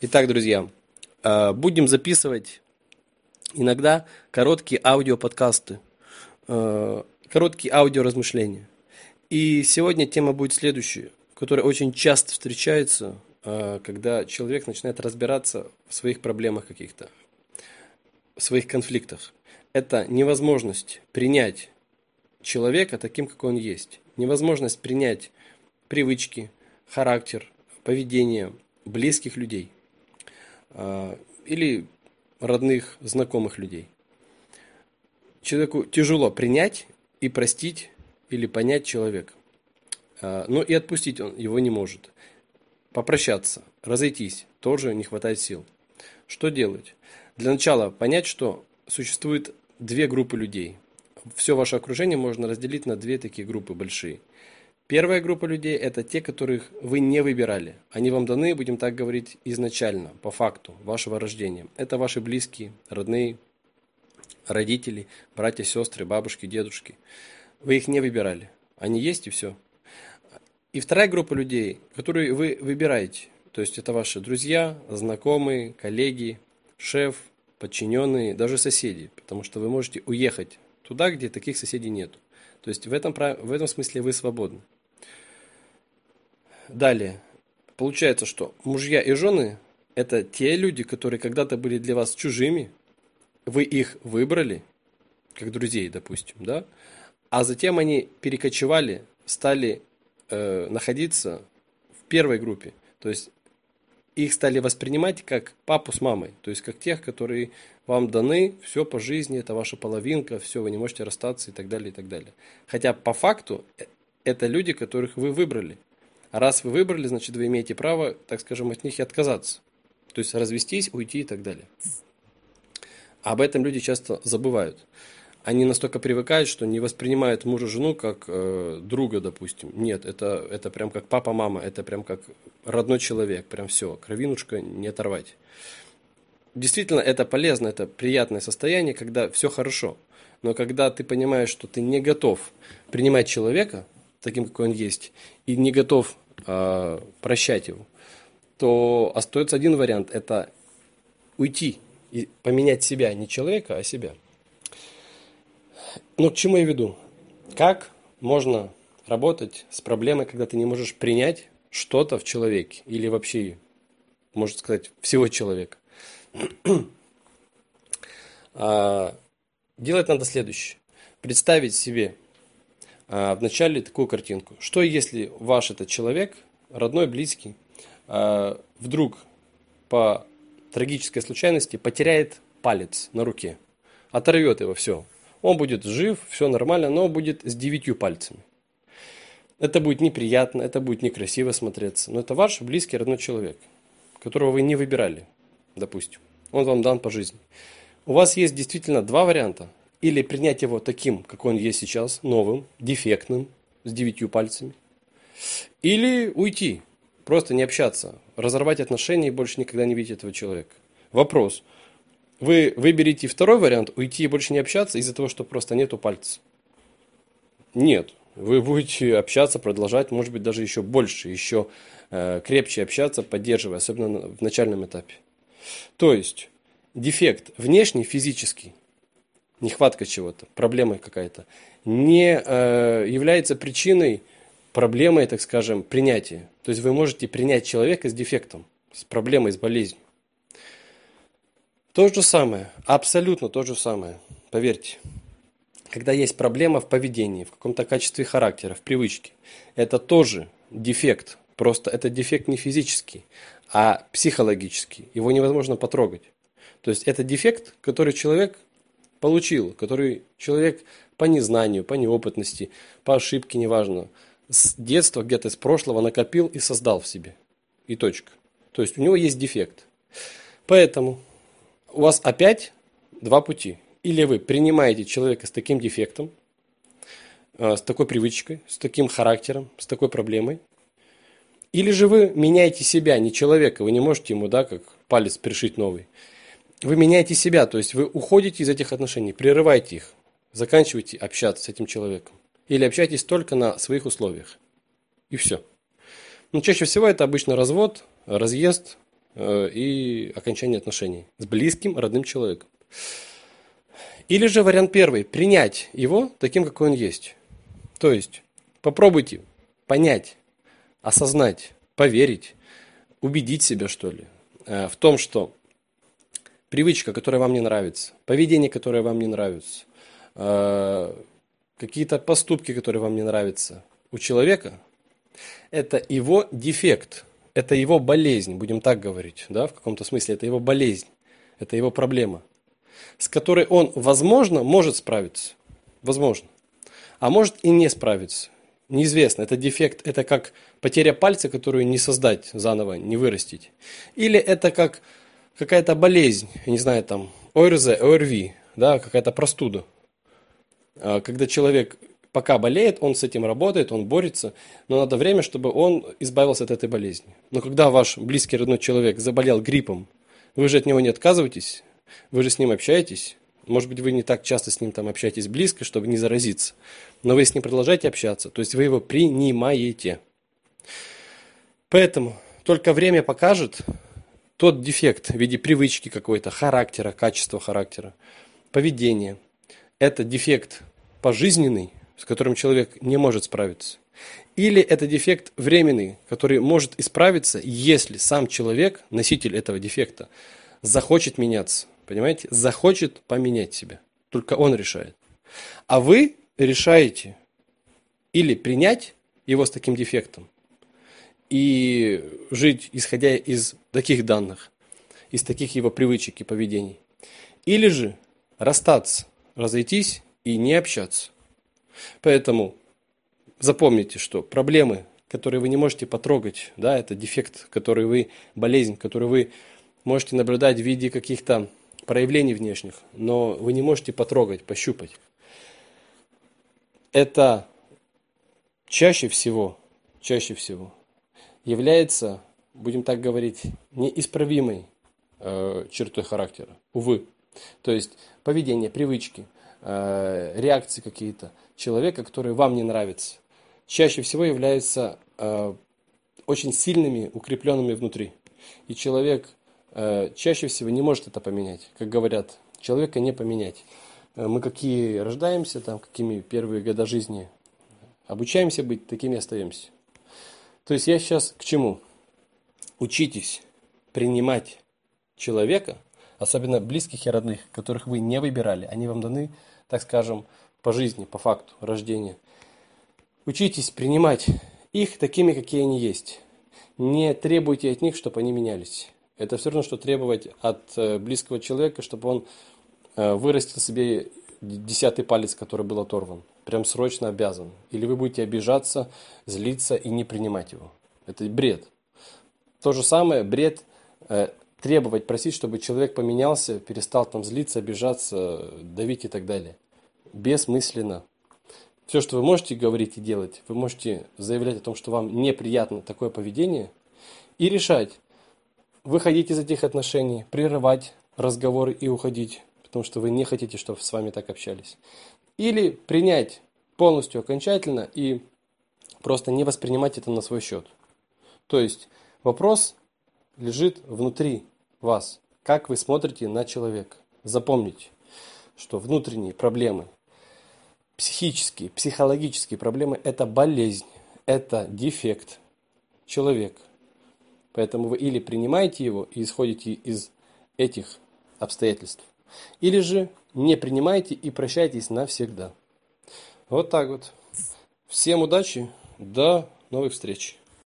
Итак, друзья, будем записывать иногда короткие аудиоподкасты, короткие аудиоразмышления. И сегодня тема будет следующая, которая очень часто встречается, когда человек начинает разбираться в своих проблемах каких-то, в своих конфликтах. Это невозможность принять человека таким, как он есть. Невозможность принять привычки, характер, поведение близких людей. Или родных, знакомых людей. Человеку тяжело принять и простить или понять человека. Но и отпустить он его не может. Попрощаться, разойтись тоже не хватает сил. Что делать? Для начала понять, что существует две группы людей. Все ваше окружение можно разделить на две такие группы большие. Первая группа людей – это те, которых вы не выбирали. Они вам даны, будем так говорить, изначально, по факту вашего рождения. Это ваши близкие, родные, родители, братья, сестры, бабушки, дедушки. Вы их не выбирали. Они есть и все. И вторая группа людей, которые вы выбираете. То есть это ваши друзья, знакомые, коллеги, шеф, подчиненные, даже соседи. Потому что вы можете уехать туда, где таких соседей нет. То есть в этом смысле вы свободны. Далее, получается, что мужья и жены – это те люди, которые когда-то были для вас чужими, вы их выбрали, как друзей, допустим, да? А затем они перекочевали, стали находиться в первой группе, то есть их стали воспринимать как папу с мамой, то есть как тех, которые вам даны, все по жизни, это ваша половинка, все, вы не можете расстаться и так далее, и так далее. Хотя по факту это люди, которых вы выбрали. А раз вы выбрали, значит вы имеете право, так скажем, от них и отказаться. То есть развестись, уйти и так далее. Об этом люди часто забывают. Они настолько привыкают, что не воспринимают мужа-жену как друга, допустим. Нет, это прям как папа-мама, это прям как родной человек, прям все, кровинушка не оторвать. Действительно, это полезно, это приятное состояние, когда все хорошо. Но когда ты понимаешь, что ты не готов принимать человека таким, какой он есть, и не готов прощать его, то остается один вариант – это уйти и поменять себя, не человека, а себя. Ну, к чему я веду? Как можно работать с проблемой, когда ты не можешь принять что-то в человеке или вообще, можно сказать, всего человека? Делать надо следующее. Представить себе вначале такую картинку. Что если ваш этот человек, родной, близкий, вдруг по трагической случайности потеряет палец на руке, оторвет его, все. Он будет жив, все нормально, но будет с 9 пальцами. Это будет неприятно, это будет некрасиво смотреться. Но это ваш близкий родной человек, которого вы не выбирали, допустим. Он вам дан по жизни. У вас есть действительно два варианта. Или принять его таким, как он есть сейчас, новым, дефектным, с 9 пальцами. Или уйти, просто не общаться, разорвать отношения и больше никогда не видеть этого человека. Вопрос. Вы выберете второй вариант, уйти и больше не общаться из-за того, что просто нету пальца. Нет, вы будете общаться, продолжать, может быть, даже еще больше, еще крепче общаться, поддерживая, особенно в начальном этапе. То есть, дефект внешний, физический, нехватка чего-то, проблема какая-то, не является причиной, проблемой, так скажем, принятия. То есть, вы можете принять человека с дефектом, с проблемой, с болезнью. То же самое, абсолютно то же самое, поверьте. Когда есть проблема в поведении, в каком-то качестве характера, в привычке, это тоже дефект. Просто это дефект не физический, а психологический. Его невозможно потрогать. То есть это дефект, который человек получил, который человек по незнанию, по неопытности, по ошибке, неважно, с детства, где-то из прошлого накопил и создал в себе. И точка. То есть у него есть дефект. Поэтому у вас опять два пути. Или вы принимаете человека с таким дефектом, с такой привычкой, с таким характером, с такой проблемой. Или же вы меняете себя, не человека. Вы не можете ему, да, как палец пришить новый. Вы меняете себя, то есть вы уходите из этих отношений, прерываете их, заканчиваете общаться с этим человеком. Или общаетесь только на своих условиях. И все. Но чаще всего это обычно развод, разъезд, и окончание отношений с близким, родным человеком. Или же вариант первый – принять его таким, какой он есть. То есть попробуйте понять, осознать, поверить, убедить себя, что ли, в том, что привычка, которая вам не нравится, поведение, которое вам не нравится, какие-то поступки, которые вам не нравятся у человека, это его дефект, это его болезнь, будем так говорить, да, в каком-то смысле, это его болезнь, это его проблема, с которой он, возможно, может справиться, возможно, а может и не справиться, неизвестно, это дефект, это как потеря пальца, которую не создать заново, не вырастить, или это как какая-то болезнь, я не знаю, там, ОРЗ, ОРВИ, да, какая-то простуда, когда человек пока болеет, он с этим работает, он борется, но надо время, чтобы он избавился от этой болезни. Но когда ваш близкий родной человек заболел гриппом, вы же от него не отказываетесь, вы же с ним общаетесь, может быть, вы не так часто с ним там общаетесь близко, чтобы не заразиться, но вы с ним продолжаете общаться, то есть вы его принимаете. Поэтому только время покажет тот дефект в виде привычки какой-то, характера, качества характера, поведения. Это дефект пожизненный, с которым человек не может справиться. Или это дефект временный, который может исправиться, если сам человек, носитель этого дефекта, захочет меняться. Понимаете? Захочет поменять себя. Только он решает. А вы решаете или принять его с таким дефектом и жить, исходя из таких данных, из таких его привычек и поведений. Или же расстаться, разойтись и не общаться. Поэтому запомните, что проблемы, которые вы не можете потрогать, да, это дефект, который вы, болезнь, которую вы можете наблюдать в виде каких-то проявлений внешних, но вы не можете потрогать, пощупать. Это чаще всего является, будем так говорить, неисправимой чертой характера, увы. То есть поведение, привычки, реакции какие-то человека, которые вам не нравятся, чаще всего являются очень сильными, укрепленными внутри. И человек чаще всего не может это поменять. Как говорят, человека не поменять. Мы какие рождаемся, там, какими первые года жизни обучаемся быть, такими остаемся. То есть я сейчас к чему? Учитесь принимать человека, особенно близких и родных, которых вы не выбирали. Они вам даны, так скажем, по жизни, по факту рождения. Учитесь принимать их такими, какие они есть. Не требуйте от них, чтобы они менялись. Это все равно, что требовать от близкого человека, чтобы он вырастил себе 10-й палец, который был оторван. Прям срочно обязан. Или вы будете обижаться, злиться и не принимать его. Это бред. То же самое, бред требовать, просить, чтобы человек поменялся, перестал там злиться, обижаться, давить и так далее. Бессмысленно. Все, что вы можете говорить и делать, вы можете заявлять о том, что вам неприятно такое поведение, и решать, выходить из этих отношений, прерывать разговоры и уходить, потому что вы не хотите, чтобы с вами так общались. Или принять полностью, окончательно, и просто не воспринимать это на свой счет. То есть вопрос лежит внутри вас, как вы смотрите на человека. Запомните, что внутренние проблемы, психические, психологические проблемы – это болезнь, это дефект человека. Поэтому вы или принимаете его и исходите из этих обстоятельств, или же не принимаете и прощаетесь навсегда. Вот так вот. Всем удачи, до новых встреч.